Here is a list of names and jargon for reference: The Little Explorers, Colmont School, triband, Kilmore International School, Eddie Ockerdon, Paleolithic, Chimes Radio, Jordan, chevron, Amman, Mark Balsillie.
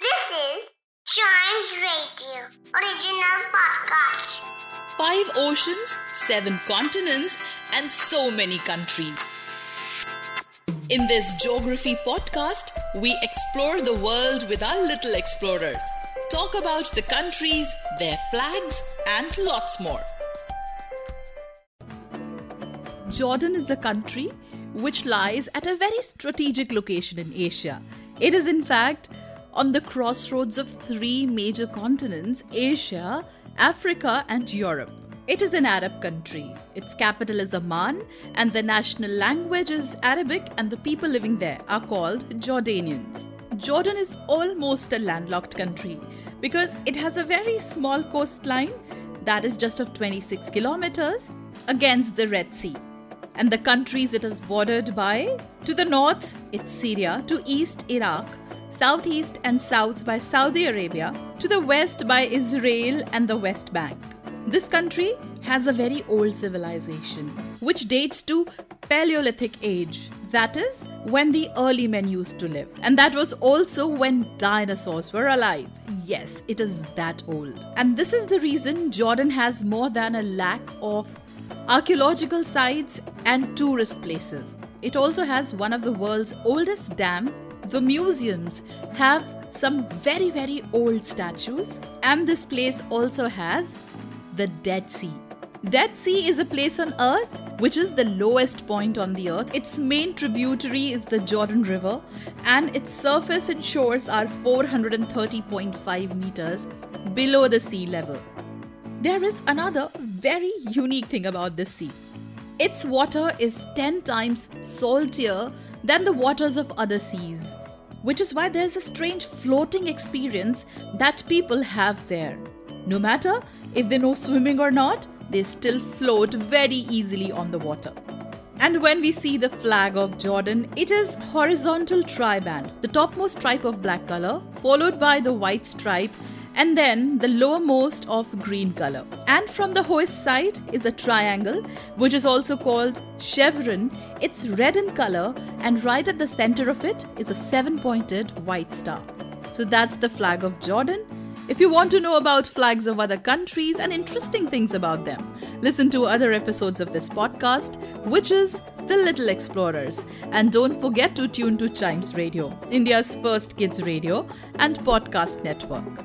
This is Chimes radio original podcast. 5 oceans, 7 continents and so many countries. In this geography podcast, we explore the world with our little explorers. Talk about the countries, their flags and lots more. Jordan is a country which lies at a very strategic location in Asia. It is in fact on the crossroads of 3 major continents, Asia, Africa and Europe. It is an Arab country. Its capital is Amman and the national language is Arabic, and the people living there are called Jordanians. Jordan is almost a landlocked country because it has a very small coastline that is just of 26 kilometers against the Red Sea. And the countries it is bordered by: to the north, it's Syria, to east, Iraq, southeast and south by Saudi Arabia, to the west by Israel and the West Bank. This country has a very old civilization which dates to Paleolithic age, that is when the early men used to live, and that was also when dinosaurs were alive. Yes, it is that old. And this is the reason Jordan has more than a lakh of archaeological sites and tourist places. It also has one of the world's oldest dam. The museums have some very, very old statues, and this place also has the Dead Sea. Dead Sea is a place on earth which is the lowest point on the earth. Its main tributary is the Jordan River, and its surface and shores are 430.5 meters below the sea level. There is another very unique thing about this sea. Its water is 10 times saltier than the waters of other seas, which is why there's a strange floating experience that people have there. No matter if they know swimming or not, they still float very easily on the water. And when we see the flag of Jordan, it is horizontal triband, the topmost stripe of black color, followed by the white stripe, and then the lowermost of green color. And from the hoist side is a triangle, which is also called chevron. It's red in color, and right at the center of it is a 7-pointed white star. So that's the flag of Jordan. If you want to know about flags of other countries and interesting things about them, listen to other episodes of this podcast, which is The Little Explorers. And don't forget to tune to Chimes Radio, India's first kids radio and podcast network.